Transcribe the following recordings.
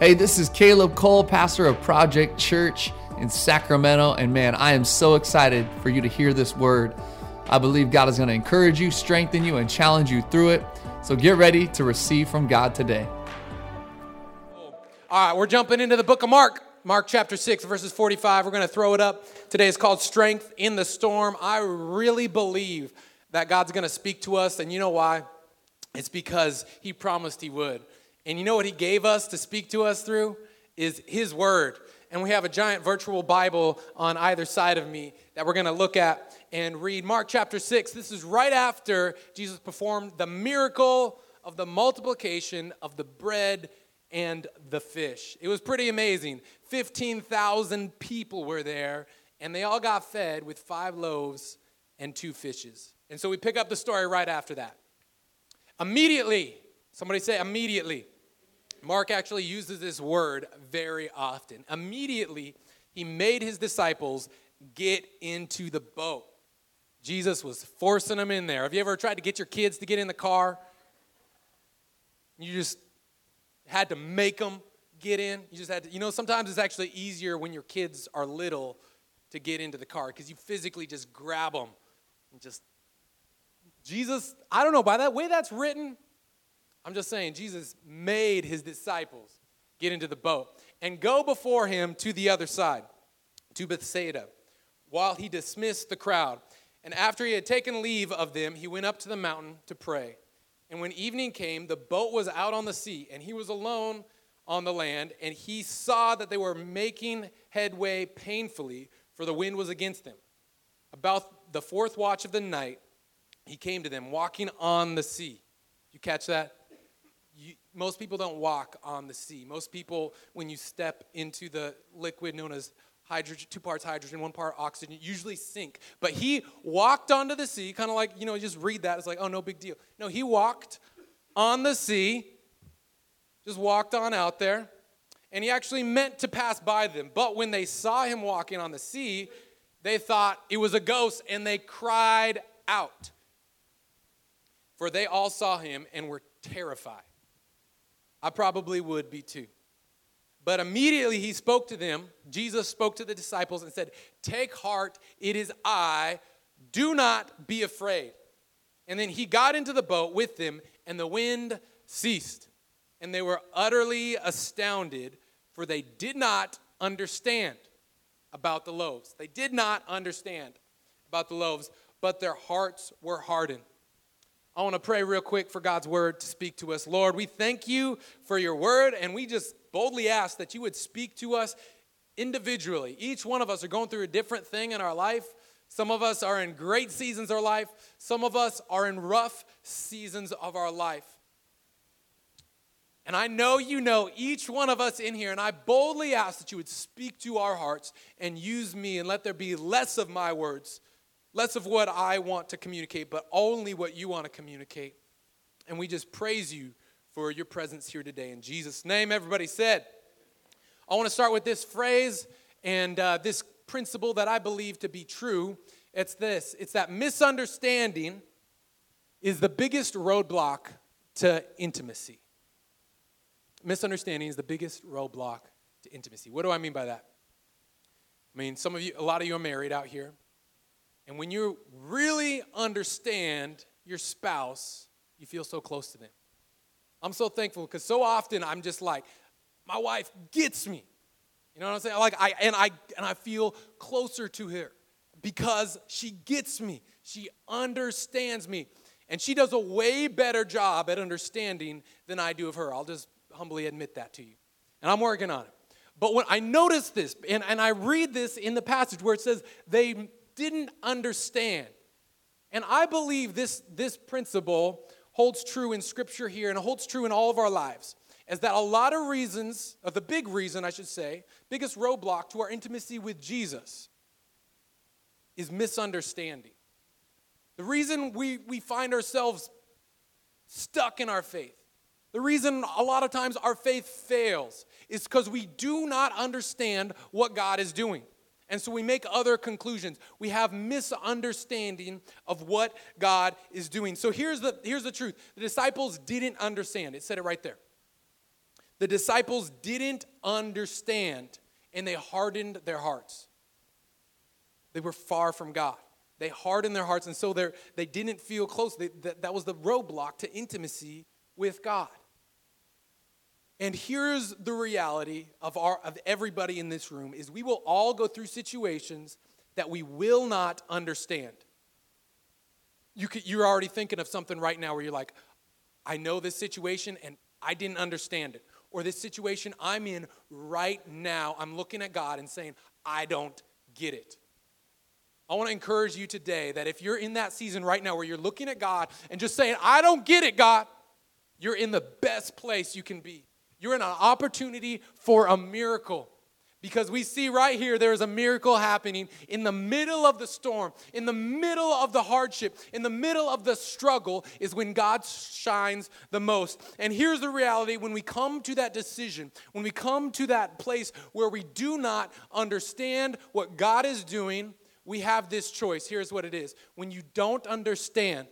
Hey, this is Caleb Cole, pastor of Project Church in Sacramento. And man, I am so excited for you to hear this word. I believe God is going to encourage you, strengthen you, and challenge you through it. So get ready to receive from God today. All right, we're jumping into the book of Mark. Mark chapter 6, verses 45. We're going to throw it up. Today is called Strength in the Storm. I really believe that God's going to speak to us. And you know why? It's because he promised he would. And you know what he gave us to speak to us through? Is his word. And we have a giant virtual Bible on either side of me that we're going to look at and read. Mark chapter 6, this is right after Jesus performed the miracle of the multiplication of the bread and the fish. It was pretty amazing. 15,000 people were there, and they all got fed with 5 loaves and 2 fishes. And so we pick up the story right after that. Immediately, somebody say immediately. Mark actually uses this word very often. Immediately, he made his disciples get into the boat. Jesus was forcing them in there. Have you ever tried to get your kids to get in the car? You just had to make them get in. You just had to, you know, sometimes it's actually easier when your kids are little to get into the car because you physically just grab them and just, Jesus, I don't know, by that way that's written, I'm just saying, Jesus made his disciples get into the boat and go before him to the other side, to Bethsaida, while he dismissed the crowd. And after he had taken leave of them, he went up to the mountain to pray. And when evening came, the boat was out on the sea, and he was alone on the land. And he saw that they were making headway painfully, for the wind was against them. About the 4th watch of the night, he came to them, walking on the sea. You catch that? Most people don't walk on the sea. Most people, when you step into the liquid known as hydrogen, 2 parts hydrogen, 1 part oxygen, usually sink. But he walked onto the sea, kind of like, you know, you just read that. It's like, oh, no big deal. No, he walked on the sea, just walked on out there. And he actually meant to pass by them. But when they saw him walking on the sea, they thought it was a ghost, and they cried out. For they all saw him and were terrified. I probably would be too. But immediately he spoke to them. Jesus spoke to the disciples and said, "Take heart, it is I. Do not be afraid." And then he got into the boat with them, and the wind ceased. And they were utterly astounded, for they did not understand about the loaves. They did not understand about the loaves, but their hearts were hardened. I want to pray real quick for God's word to speak to us. Lord, we thank you for your word, and we just boldly ask that you would speak to us individually. Each one of us are going through a different thing in our life. Some of us are in great seasons of our life. Some of us are in rough seasons of our life. And I know you know each one of us in here, and I boldly ask that you would speak to our hearts and use me, and let there be less of my words, less of what I want to communicate, but only what you want to communicate. And we just praise you for your presence here today. In Jesus' name, everybody said. I want to start with this phrase and this principle that I believe to be true. It's this. It's that misunderstanding is the biggest roadblock to intimacy. Misunderstanding is the biggest roadblock to intimacy. What do I mean by that? I mean, some of you, a lot of you are married out here. And when you really understand your spouse, you feel so close to them. I'm so thankful because so often I'm just like, my wife gets me. You know what I'm saying? Like I feel closer to her because she gets me. She understands me. And she does a way better job at understanding than I do of her. I'll just humbly admit that to you. And I'm working on it. But when I notice this, and I read this in the passage where it says they didn't understand. And I believe this principle holds true in Scripture here, and it holds true in all of our lives, is that a lot of reasons, or the big reason, I should say, biggest roadblock to our intimacy with Jesus is misunderstanding. The reason we find ourselves stuck in our faith, the reason a lot of times our faith fails, is because we do not understand what God is doing. And so we make other conclusions. We have misunderstanding of what God is doing. So here's the truth. The disciples didn't understand. It said it right there. The disciples didn't understand, and they hardened their hearts. They were far from God. They hardened their hearts, and so they didn't feel close. That was the roadblock to intimacy with God. And here's the reality of everybody in this room is we will all go through situations that we will not understand. You're already thinking of something right now where you're like, I know this situation and I didn't understand it. Or this situation I'm in right now, I'm looking at God and saying, I don't get it. I want to encourage you today that if you're in that season right now where you're looking at God and just saying, I don't get it, God, you're in the best place you can be. You're in an opportunity for a miracle, because we see right here there is a miracle happening in the middle of the storm, in the middle of the hardship, in the middle of the struggle is when God shines the most. And here's the reality: when we come to that decision, when we come to that place where we do not understand what God is doing, we have this choice. Here's what it is. When you don't understand,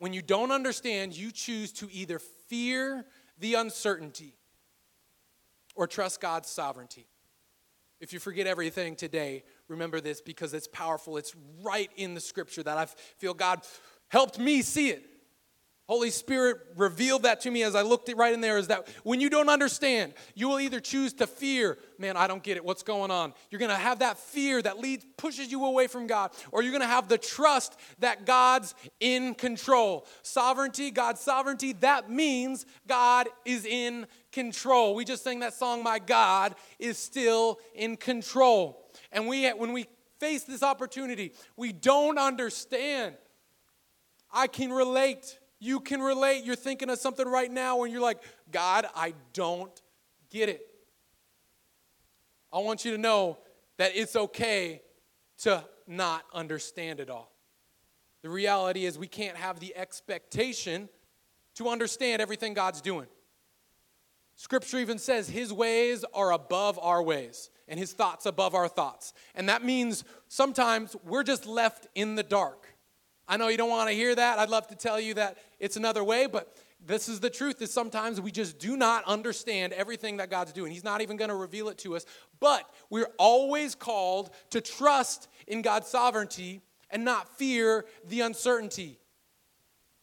you choose to either fear the uncertainty or trust God's sovereignty. If you forget everything today, remember this, because it's powerful. It's right in the scripture that I feel God helped me see it. Holy Spirit revealed that to me as I looked it right in there, is that when you don't understand, you will either choose to fear, man, I don't get it, what's going on? You're going to have that fear that pushes you away from God, or you're going to have the trust that God's in control. Sovereignty, God's sovereignty, that means God is in control. We just sang that song, My God is Still in Control. And when we face this opportunity, we don't understand. I can relate. You can relate. You're thinking of something right now and you're like, God, I don't get it. I want you to know that it's okay to not understand it all. The reality is we can't have the expectation to understand everything God's doing. Scripture even says his ways are above our ways and his thoughts above our thoughts. And that means sometimes we're just left in the dark. I know you don't want to hear that. I'd love to tell you that it's another way, but this is the truth, is sometimes we just do not understand everything that God's doing. He's not even going to reveal it to us, but we're always called to trust in God's sovereignty and not fear the uncertainty.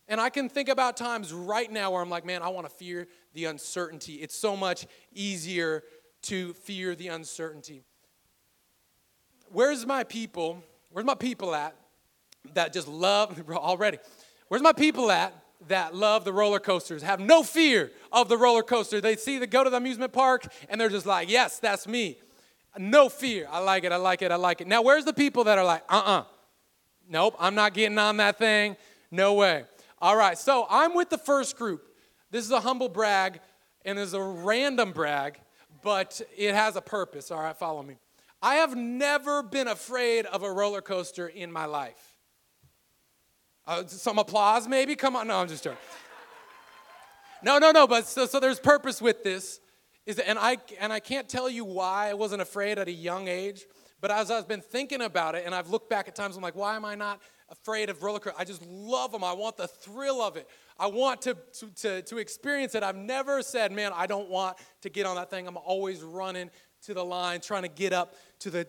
And I can think about times right now where I'm like, man, I want to fear the uncertainty. It's so much easier to fear the uncertainty. Where's my people? Where's my people at? That just love already. Where's my people at that love the roller coasters, have no fear of the roller coaster? They see the go to the amusement park and they're just like, yes, that's me. No fear. I like it. I like it. I like it. Now, where's the people that are like, nope, I'm not getting on that thing. No way. All right. So I'm with the first group. This is a humble brag and is a random brag, but it has a purpose. All right. Follow me. I have never been afraid of a roller coaster in my life. Some applause maybe? Come on. No, I'm just joking. No. But so there's purpose with this. I can't tell you why I wasn't afraid at a young age. But as I've been thinking about it, and I've looked back at times, I'm like, why am I not afraid of roller coasters? I just love them. I want the thrill of it. I want to experience it. I've never said, man, I don't want to get on that thing. I'm always running to the line, trying to get up to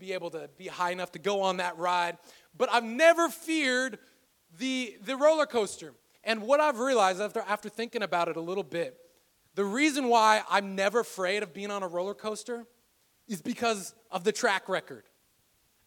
be able to be high enough to go on that ride. But I've never feared the roller coaster. And what I've realized after thinking about it a little bit, the reason why I'm never afraid of being on a roller coaster is because of the track record.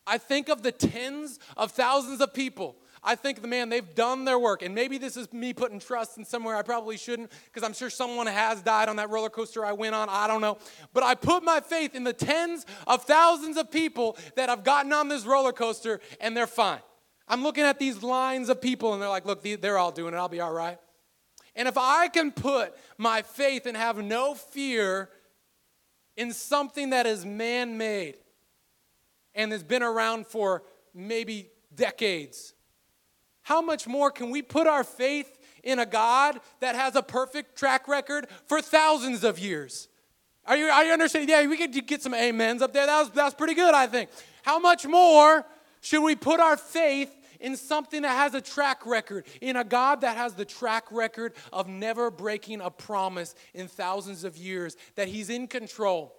I think of the tens of thousands of people. I think, man, they've done their work. And maybe this is me putting trust in somewhere I probably shouldn't, because I'm sure someone has died on that roller coaster I went on. I don't know. But I put my faith in the tens of thousands of people that have gotten on this roller coaster, and they're fine. I'm looking at these lines of people, and they're like, look, they're all doing it. I'll be all right. And if I can put my faith and have no fear in something that is man-made and has been around for maybe decades, how much more can we put our faith in a God that has a perfect track record for thousands of years? Are you understanding? Yeah, we could get some amens up there. That's pretty good, I think. How much more should we put our faith in something that has a track record, in a God that has the track record of never breaking a promise in thousands of years, that he's in control.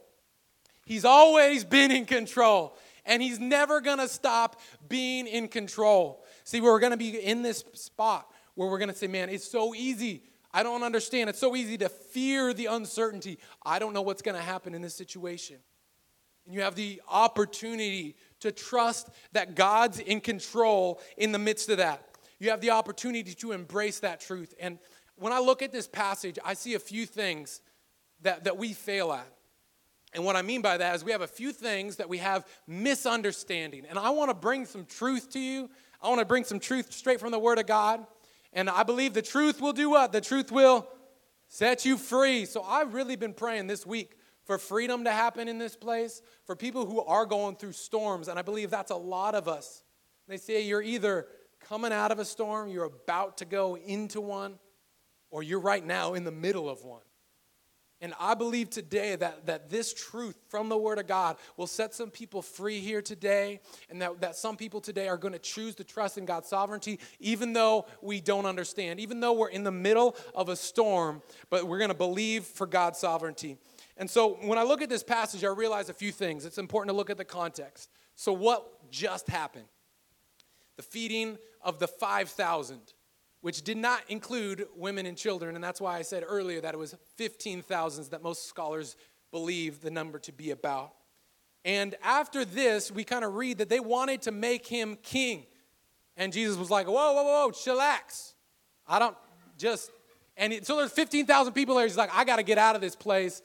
He's always been in control, and he's never going to stop being in control. See, we're going to be in this spot where we're going to say, man, it's so easy. I don't understand. It's so easy to fear the uncertainty. I don't know what's going to happen in this situation. And you have the opportunity to trust that God's in control in the midst of that. You have the opportunity to embrace that truth. And when I look at this passage, I see a few things that we fail at. And what I mean by that is we have a few things that we have misunderstanding. And I want to bring some truth to you. I want to bring some truth straight from the Word of God. And I believe the truth will do what? The truth will set you free. So I've really been praying this week for freedom to happen in this place, for people who are going through storms. And I believe that's a lot of us. They say you're either coming out of a storm, you're about to go into one, or you're right now in the middle of one. And I believe today that this truth from the Word of God will set some people free here today, and that some people today are going to choose to trust in God's sovereignty, even though we don't understand, even though we're in the middle of a storm, but we're going to believe for God's sovereignty. And so when I look at this passage, I realize a few things. It's important to look at the context. So what just happened? The feeding of the 5,000. Which did not include women and children, and that's why I said earlier that it was 15,000 that most scholars believe the number to be about. And after this, we kind of read that they wanted to make him king. And Jesus was like, whoa, whoa, whoa, chillax. So there's 15,000 people there. He's like, I got to get out of this place.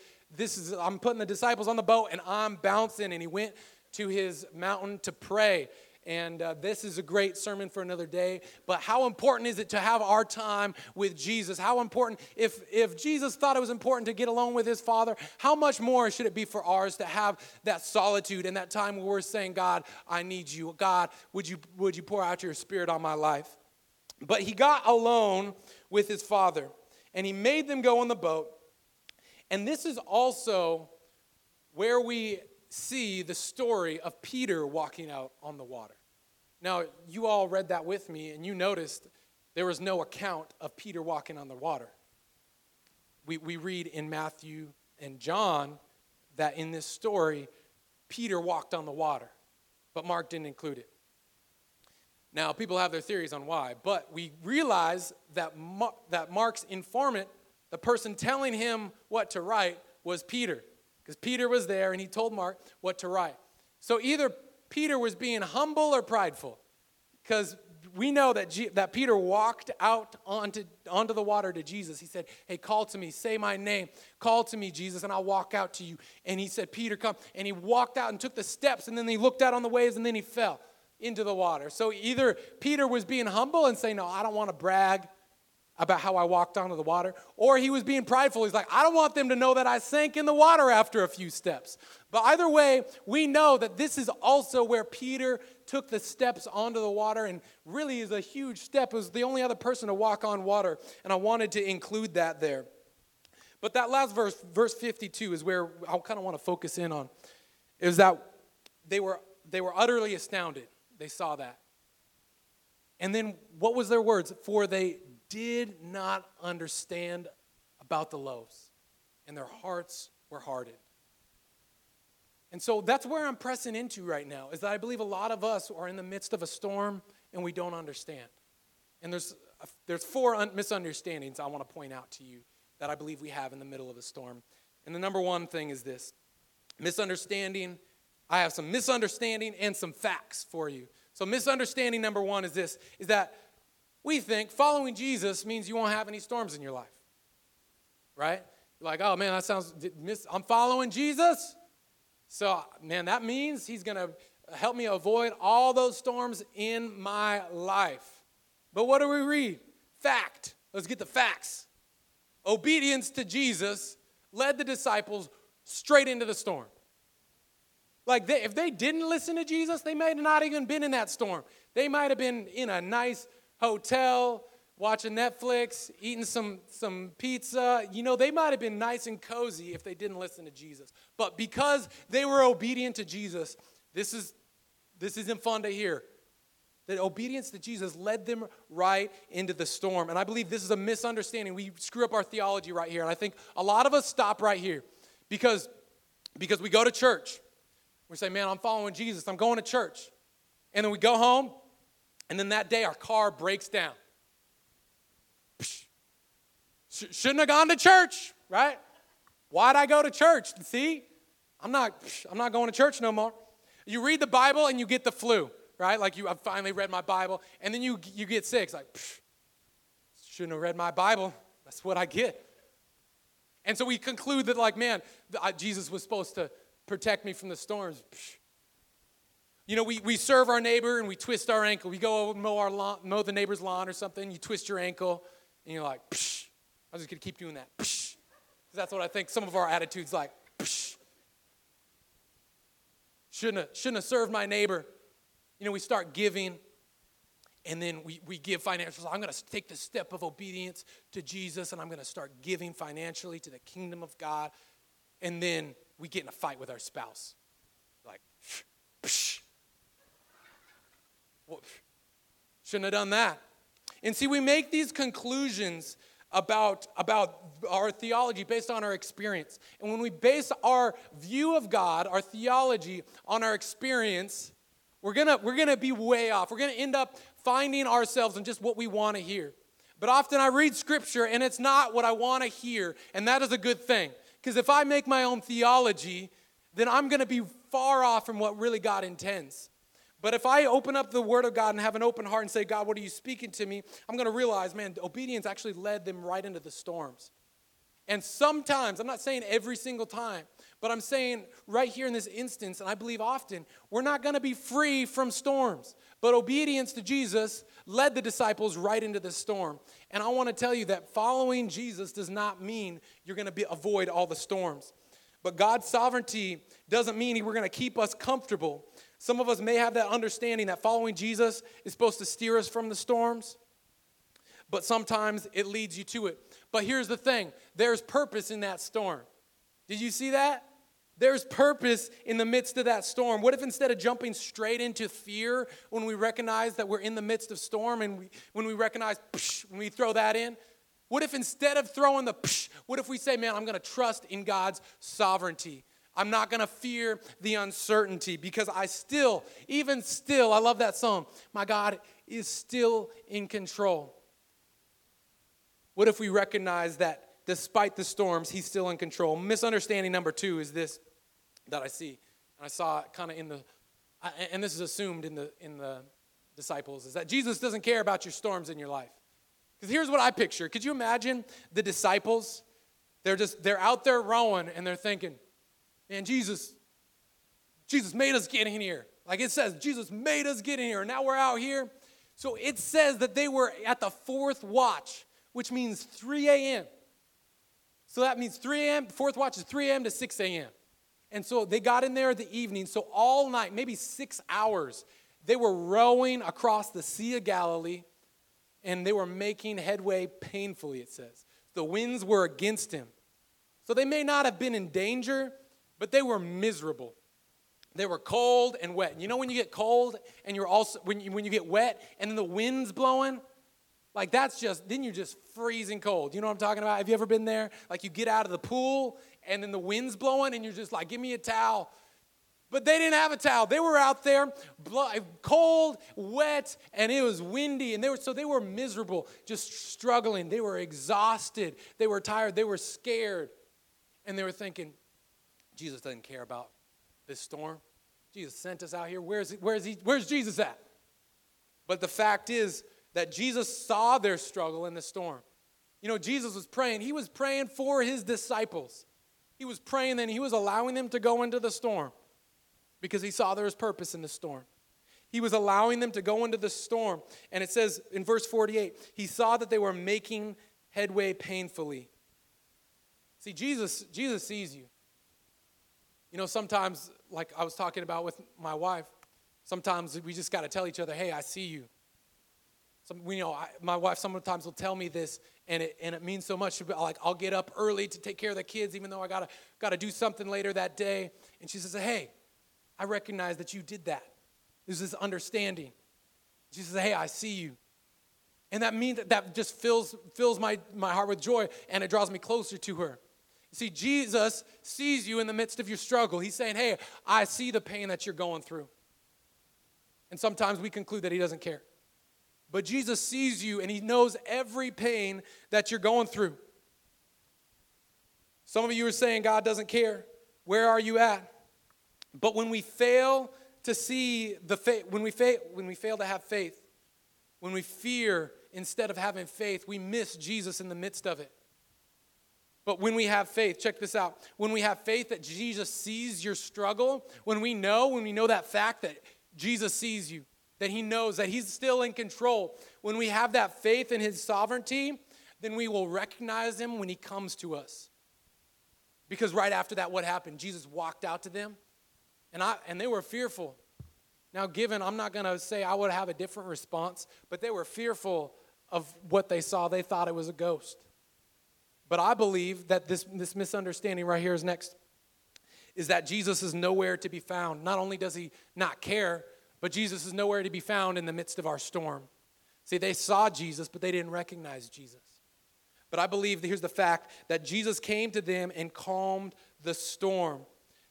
I'm putting the disciples on the boat, and I'm bouncing. And he went to his mountain to pray. And this is a great sermon for another day. But how important is it to have our time with Jesus? How important, if Jesus thought it was important to get alone with his Father, how much more should it be for ours to have that solitude and that time where we're saying, God, I need you. God, would you pour out your Spirit on my life? But he got alone with his Father, and he made them go on the boat. And this is also where we see the story of Peter walking out on the water. Now, you all read that with me, and you noticed there was no account of Peter walking on the water. We read in Matthew and John that in this story, Peter walked on the water, but Mark didn't include it. Now, people have their theories on why, but we realize that Mark's informant, the person telling him what to write, was Peter. Because Peter was there, and he told Mark what to write. So either Peter was being humble or prideful, because we know that Peter walked out onto the water to Jesus. He said, hey, call to me, say my name, call to me, Jesus, and I'll walk out to you. And he said, Peter, come. And he walked out and took the steps, and then he looked out on the waves, and then he fell into the water. So either Peter was being humble and saying, no, I don't want to brag about how I walked onto the water, or he was being prideful. He's like, I don't want them to know that I sank in the water after a few steps. But either way, we know that this is also where Peter took the steps onto the water, and really is a huge step. It was the only other person to walk on water, and I wanted to include that there. But that last verse, verse 52, is where I kind of want to focus in on, is that they were utterly astounded. They saw that. And then what was their words? For they did not understand about the loaves, and their hearts were hardened. And so that's where I'm pressing into right now, is that I believe a lot of us are in the midst of a storm, and we don't understand. And there's four misunderstandings I want to point out to you that I believe we have in the middle of a storm. And the number one thing is this: misunderstanding. I have some misunderstanding and some facts for you. So misunderstanding number one is this, is that we think following Jesus means you won't have any storms in your life, right? Like, oh, man, that sounds, I'm following Jesus. So, man, that means he's going to help me avoid all those storms in my life. But what do we read? Fact. Let's get the facts. Obedience to Jesus led the disciples straight into the storm. Like, if they didn't listen to Jesus, they might not even been in that storm. They might have been in a nice hotel, watching Netflix, eating some pizza. You know, they might have been nice and cozy if they didn't listen to Jesus. But because they were obedient to Jesus, this isn't fun to hear. That obedience to Jesus led them right into the storm. And I believe this is a misunderstanding. We screw up our theology right here. And I think a lot of us stop right here because we go to church. We say, man, I'm following Jesus. I'm going to church. And then we go home. And then that day, our car breaks down. Shouldn't have gone to church, right? Why'd I go to church? See, I'm not going to church no more. You read the Bible and you get the flu, right? Like I've finally read my Bible, and then you get sick. It's like, shouldn't have read my Bible. That's what I get. And so we conclude that, like, man, Jesus was supposed to protect me from the storms. You know, we serve our neighbor and we twist our ankle. We go over and mow the neighbor's lawn or something. You twist your ankle, and you're like, I'm just gonna keep doing that. Because that's what I think some of our attitudes like. Shouldn't have served my neighbor. You know, we start giving, and then we give financially. I'm going to take the step of obedience to Jesus, and I'm going to start giving financially to the kingdom of God. And then we get in a fight with our spouse. Like, well, shouldn't have done that. And see, we make these conclusions about our theology based on our experience. And when we base our view of God, our theology, on our experience, we're gonna be way off. We're gonna end up finding ourselves in just what we want to hear. But often I read scripture and it's not what I want to hear, and that is a good thing. Because if I make my own theology, then I'm gonna be far off from what really God intends. But if I open up the Word of God and have an open heart and say, God, what are you speaking to me? I'm going to realize, man, obedience actually led them right into the storms. And sometimes, I'm not saying every single time, but I'm saying right here in this instance, and I believe often, we're not going to be free from storms. But obedience to Jesus led the disciples right into the storm. And I want to tell you that following Jesus does not mean you're going to avoid all the storms. But God's sovereignty doesn't mean we're going to keep us comfortable. Some of us may have that understanding that following Jesus is supposed to steer us from the storms, but sometimes it leads you to it. But here's the thing. There's purpose in that storm. Did you see that? There's purpose in the midst of that storm. What if instead of jumping straight into fear when we recognize that we're in the midst of storm and when we throw that in, what if instead of throwing the psh, what if we say, man, I'm going to trust in God's sovereignty? I'm not going to fear the uncertainty because I love that song. My God is still in control. What if we recognize that despite the storms, he's still in control? Misunderstanding number 2 is this that I see. And I saw it kind of and this is assumed in the disciples, is that Jesus doesn't care about your storms in your life. Because here's what I picture. Could you imagine the disciples? They're out there rowing and they're thinking, man, Jesus made us get in here. Like it says, Jesus made us get in here, and now we're out here. So it says that they were at the 4th watch, which means 3 a.m. So that means 3 a.m., 4th watch is 3 a.m. to 6 a.m. And so they got in there in the evening, so all night, maybe 6 hours, they were rowing across the Sea of Galilee, and they were making headway painfully, it says. The winds were against him. So they may not have been in danger, but they were miserable. They were cold and wet. You know when you get cold and you're also when you get wet and then the wind's blowing? Like that's just, then you're just freezing cold. You know what I'm talking about? Have you ever been there? Like you get out of the pool and then the wind's blowing and you're just like, give me a towel. But they didn't have a towel. They were out there cold, wet, and it was windy. And they were miserable, just struggling. They were exhausted. They were tired. They were scared. And they were thinking, Jesus doesn't care about this storm. Jesus sent us out here. Where's Jesus at? But the fact is that Jesus saw their struggle in the storm. You know, Jesus was praying. He was praying for his disciples. He was praying and he was allowing them to go into the storm because he saw there was purpose in the storm. He was allowing them to go into the storm. And it says in verse 48, he saw that they were making headway painfully. See, Jesus sees you. You know, sometimes, like I was talking about with my wife, sometimes we just got to tell each other, hey, I see you. My wife sometimes will tell me this, and it means so much. She'll be like, I'll get up early to take care of the kids, even though I got to do something later that day. And she says, hey, I recognize that you did that. There's this understanding. Jesus says, hey, I see you. And that means that just fills my heart with joy, and it draws me closer to her. You see, Jesus sees you in the midst of your struggle. He's saying, hey, I see the pain that you're going through. And sometimes we conclude that he doesn't care. But Jesus sees you, and he knows every pain that you're going through. Some of you are saying, God doesn't care. Where are you at? But when we fail to see the faith, when we fail to have faith, when we fear instead of having faith, we miss Jesus in the midst of it. But when we have faith, check this out. When we have faith that Jesus sees your struggle, when we know that fact that Jesus sees you, that he knows that he's still in control, when we have that faith in his sovereignty, then we will recognize him when he comes to us. Because right after that, what happened? Jesus walked out to them, and they were fearful. Now, I'm not going to say I would have a different response, but they were fearful of what they saw. They thought it was a ghost. But I believe that this misunderstanding right here is next, is that Jesus is nowhere to be found. Not only does he not care, but Jesus is nowhere to be found in the midst of our storm. See, they saw Jesus, but they didn't recognize Jesus. But I believe that here's the fact that Jesus came to them and calmed the storm.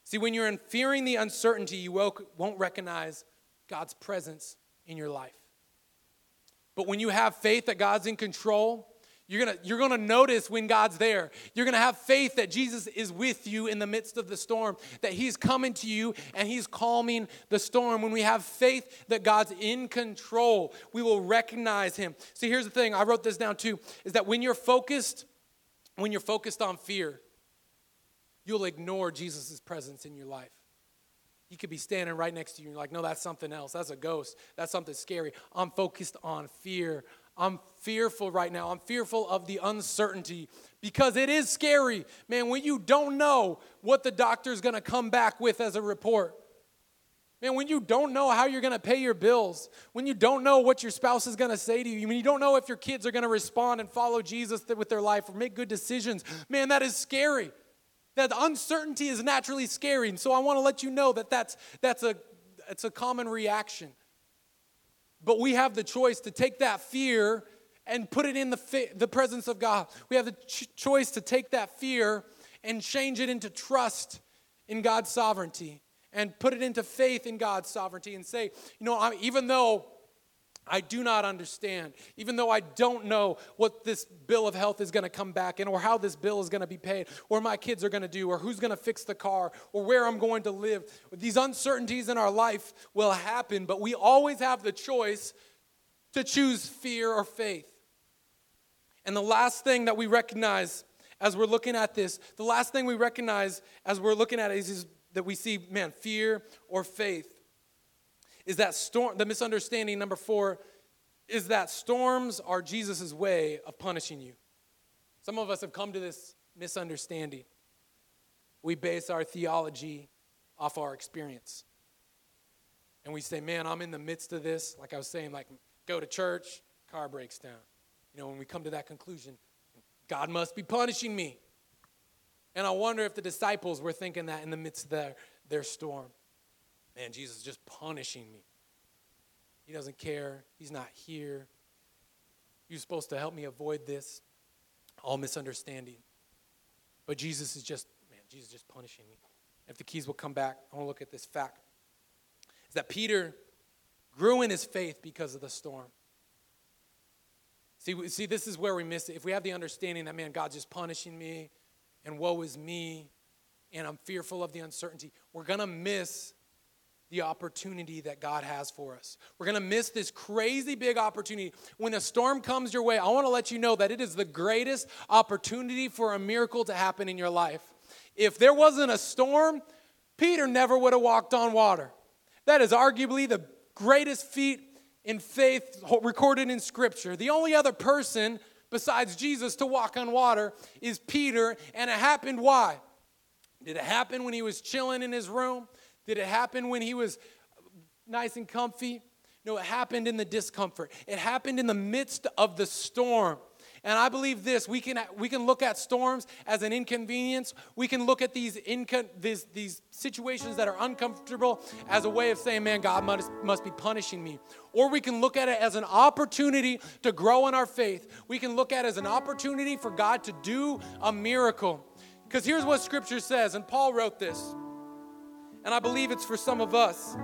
See, when you're in fearing the uncertainty, you won't recognize God's presence in your life. But when you have faith that God's in control, you're gonna notice when God's there. You're gonna have faith that Jesus is with you in the midst of the storm, that he's coming to you and he's calming the storm. When we have faith that God's in control, we will recognize him. See, here's the thing, I wrote this down too, is that when you're focused on fear, you'll ignore Jesus' presence in your life. He could be standing right next to you, and you're like, no, that's something else. That's a ghost. That's something scary. I'm focused on fear. I'm fearful right now. I'm fearful of the uncertainty because it is scary. Man, when you don't know what the doctor's going to come back with as a report. Man, when you don't know how you're going to pay your bills, when you don't know what your spouse is going to say to you, when you don't know if your kids are going to respond and follow Jesus with their life or make good decisions, man, that is scary. That uncertainty is naturally scary, and so I want to let you know that that's a common reaction. But we have the choice to take that fear and put it in the presence of God. We have the choice to take that fear and change it into trust in God's sovereignty and put it into faith in God's sovereignty and say, you know, even though I do not understand, even though I don't know what this bill of health is going to come back in, or how this bill is going to be paid, or my kids are going to do, or who's going to fix the car, or where I'm going to live. These uncertainties in our life will happen, but we always have the choice to choose fear or faith. And the last thing we recognize as we're looking at it is that we see, man, fear or faith. Is that storm? The misunderstanding number 4 is that storms are Jesus' way of punishing you. Some of us have come to this misunderstanding. We base our theology off our experience. And we say, man, I'm in the midst of this. Like I was saying, like, go to church, car breaks down. You know, when we come to that conclusion, God must be punishing me. And I wonder if the disciples were thinking that in the midst of their storm. Man, Jesus is just punishing me. He doesn't care. He's not here. You're supposed to help me avoid this, all misunderstanding. But Jesus is just punishing me. If the keys will come back, I want to look at this fact. It's that Peter grew in his faith because of the storm. See, this is where we miss it. If we have the understanding that, man, God's just punishing me, and woe is me, and I'm fearful of the uncertainty, we're going to miss the opportunity that God has for us. We're going to miss this crazy big opportunity. When a storm comes your way, I want to let you know that it is the greatest opportunity for a miracle to happen in your life. If there wasn't a storm, Peter never would have walked on water. That is arguably the greatest feat in faith recorded in Scripture. The only other person besides Jesus to walk on water is Peter, and it happened why? Did it happen when he was chilling in his room? Did it happen when he was nice and comfy? No, it happened in the discomfort. It happened in the midst of the storm. And I believe this, we can look at storms as an inconvenience. We can look at these situations that are uncomfortable as a way of saying, man, God must be punishing me. Or we can look at it as an opportunity to grow in our faith. We can look at it as an opportunity for God to do a miracle. Because here's what Scripture says, and Paul wrote this, and I believe it's for some of us.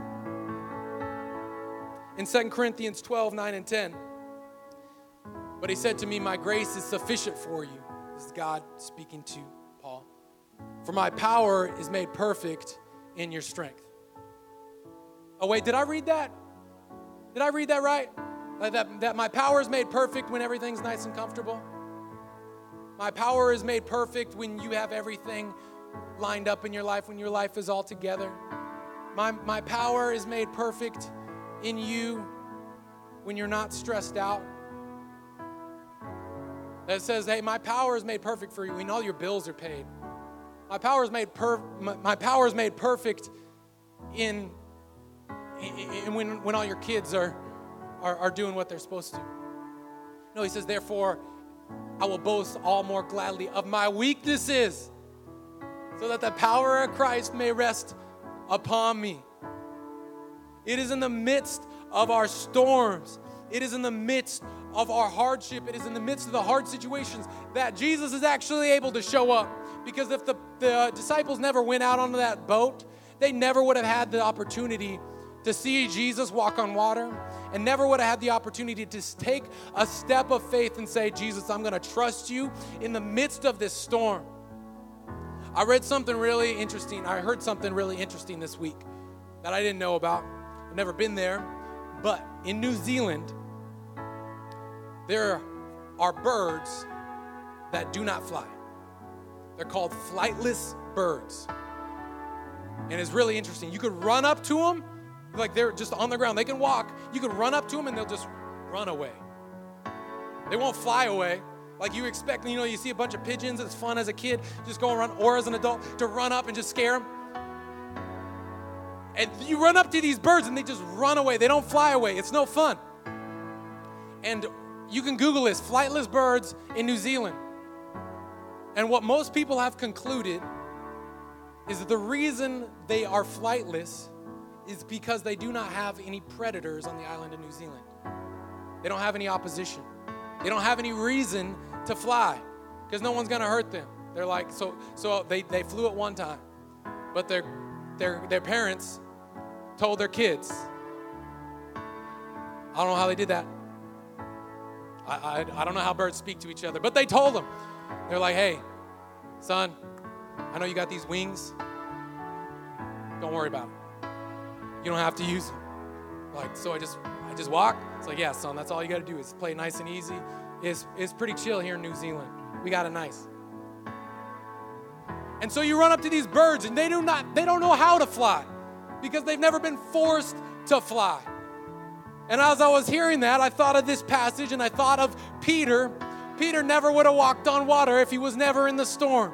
In 2 Corinthians 12, 9 and 10, but he said to me, my grace is sufficient for you. This is God speaking to Paul. For my power is made perfect in your strength. Oh, wait, did I read that? Did I read that right? Like that my power is made perfect when everything's nice and comfortable? My power is made perfect when you have everything lined up in your life, when your life is all together. My power is made perfect in you when you're not stressed out. That says, hey, my power is made perfect for you when all your bills are paid. My power is made perfect in when all your kids are doing what they're supposed to. No, he says, therefore, I will boast all more gladly of my weaknesses so that the power of Christ may rest upon me. It is in the midst of our storms. It is in the midst of our hardship. It is in the midst of the hard situations that Jesus is actually able to show up. Because if the disciples never went out onto that boat, they never would have had the opportunity to see Jesus walk on water and never would have had the opportunity to take a step of faith and say, Jesus, I'm going to trust you in the midst of this storm. I read something really interesting. I heard something really interesting this week that I didn't know about. I've never been there. But in New Zealand, there are birds that do not fly. They're called flightless birds. And it's really interesting. You could run up to them, like they're just on the ground. They can walk. You could run up to them and they'll just run away. They won't fly away. Like you expect, you know, you see a bunch of pigeons. It's fun as a kid, just go and run, or as an adult, to run up and just scare them. And you run up to these birds and they just run away. They don't fly away. It's no fun. And you can Google this, flightless birds in New Zealand. And what most people have concluded is that the reason they are flightless is because they do not have any predators on the island of New Zealand. They don't have any opposition. They don't have any reason to fly because no one's going to hurt them. They're like, so they flew at one time, but their parents told their kids. I don't know how they did that. I don't know how birds speak to each other, but they told them. They're like, hey, son, I know you got these wings. Don't worry about it. You don't have to use them. Like, so I just walk. It's like, yeah, son, that's all you got to do is play nice and easy. It's pretty chill here in New Zealand. We got it nice. And so you run up to these birds, and they don't know how to fly because they've never been forced to fly. And as I was hearing that, I thought of this passage and I thought of Peter. Peter never would have walked on water if he was never in the storm.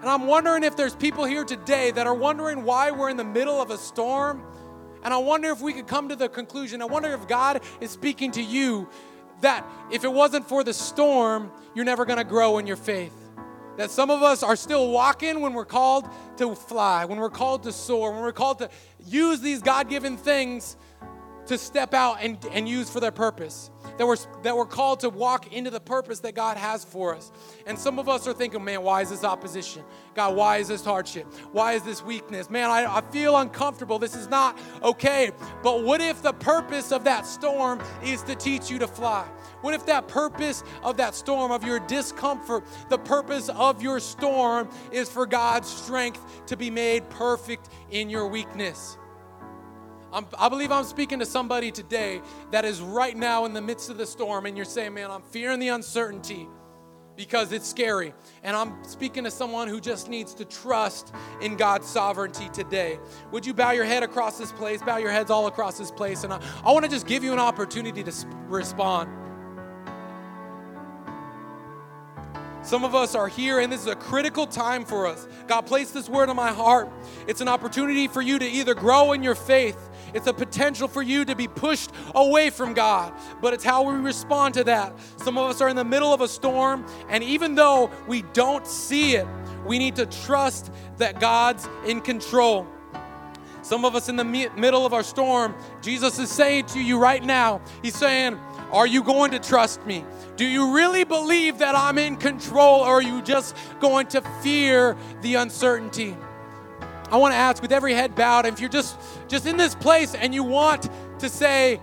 And I'm wondering if there's people here today that are wondering why we're in the middle of a storm. And I wonder if we could come to the conclusion. I wonder if God is speaking to you that if it wasn't for the storm, you're never going to grow in your faith. That some of us are still walking when we're called to fly, when we're called to soar, when we're called to use these God-given things to step out and use for their purpose, that we're called to walk into the purpose that God has for us. And some of us are thinking, man, why is this opposition? God, why is this hardship? Why is this weakness? Man, I feel uncomfortable. This is not okay. But what if the purpose of that storm is to teach you to fly? What if that purpose of that storm, of your discomfort, the purpose of your storm is for God's strength to be made perfect in your weakness? I believe I'm speaking to somebody today that is right now in the midst of the storm, and you're saying, man, I'm fearing the uncertainty because it's scary. And I'm speaking to someone who just needs to trust in God's sovereignty today. Would you bow your head across this place? Bow your heads all across this place. And I want to just give you an opportunity to respond. Some of us are here, and this is a critical time for us. God placed this word in my heart. It's an opportunity for you to either grow in your faith It's a potential for you to be pushed away from God, but it's how we respond to that. Some of us are in the middle of a storm, and even though we don't see it, we need to trust that God's in control. Some of us in the middle of our storm, Jesus is saying to you right now, he's saying, are you going to trust me? Do you really believe that I'm in control, or are you just going to fear the uncertainty? I want to ask, with every head bowed, if you're just in this place and you want to say,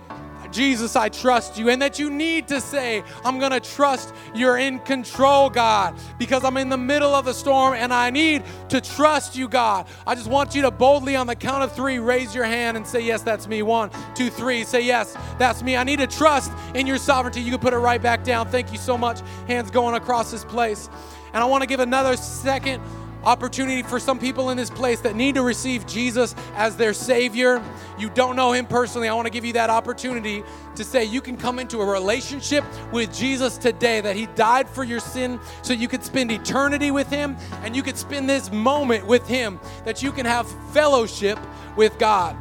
Jesus, I trust you, and that you need to say, I'm going to trust you're in control, God, because I'm in the middle of the storm and I need to trust you, God. I just want you to boldly, on the count of three, raise your hand and say, yes, that's me. 1, 2, 3. Say, yes, that's me. I need to trust in your sovereignty. You can put it right back down. Thank you so much. Hands going across this place. And I want to give another second opportunity for some people in this place that need to receive Jesus as their Savior. You don't know him personally. I want to give you that opportunity to say you can come into a relationship with Jesus today, that he died for your sin so you could spend eternity with him, and you could spend this moment with him, that you can have fellowship with God.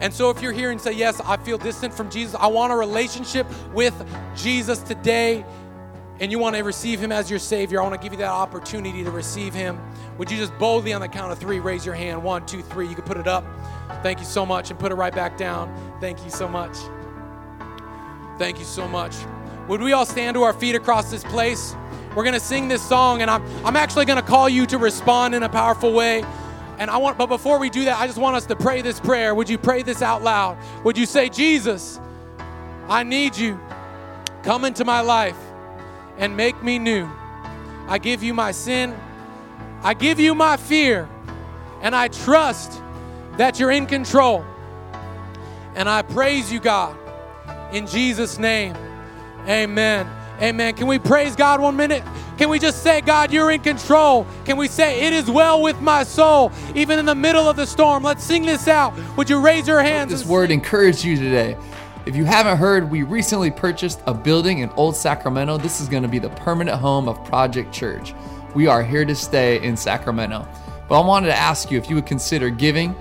And so if you're here and say, yes, I feel distant from Jesus, I want a relationship with Jesus today, and you want to receive him as your Savior, I want to give you that opportunity to receive him. Would you just boldly, on the count of three, raise your hand? 1, 2, 3. You can put it up. Thank you so much. And put it right back down. Thank you so much. Thank you so much. Would we all stand to our feet across this place? We're going to sing this song, and I'm actually going to call you to respond in a powerful way. But before we do that, I just want us to pray this prayer. Would you pray this out loud? Would you say, Jesus, I need you. Come into my life and make me new. I give you my sin. I give you my fear. And I trust that you're in control. And I praise you, God. In Jesus' name, amen. Amen. Can we praise God 1 minute? Can we just say, God, you're in control? Can we say, it is well with my soul, even in the middle of the storm? Let's sing this out. Would you raise your hands? This word encouraged you today. If you haven't heard, we recently purchased a building in Old Sacramento. This is going to be the permanent home of Project Church. We are here to stay in Sacramento. But I wanted to ask you if you would consider giving,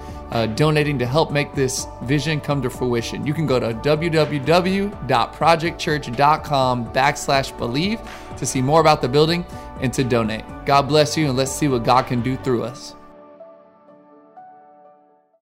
donating to help make this vision come to fruition. You can go to www.projectchurch.com/believe to see more about the building and to donate. God bless you, and let's see what God can do through us.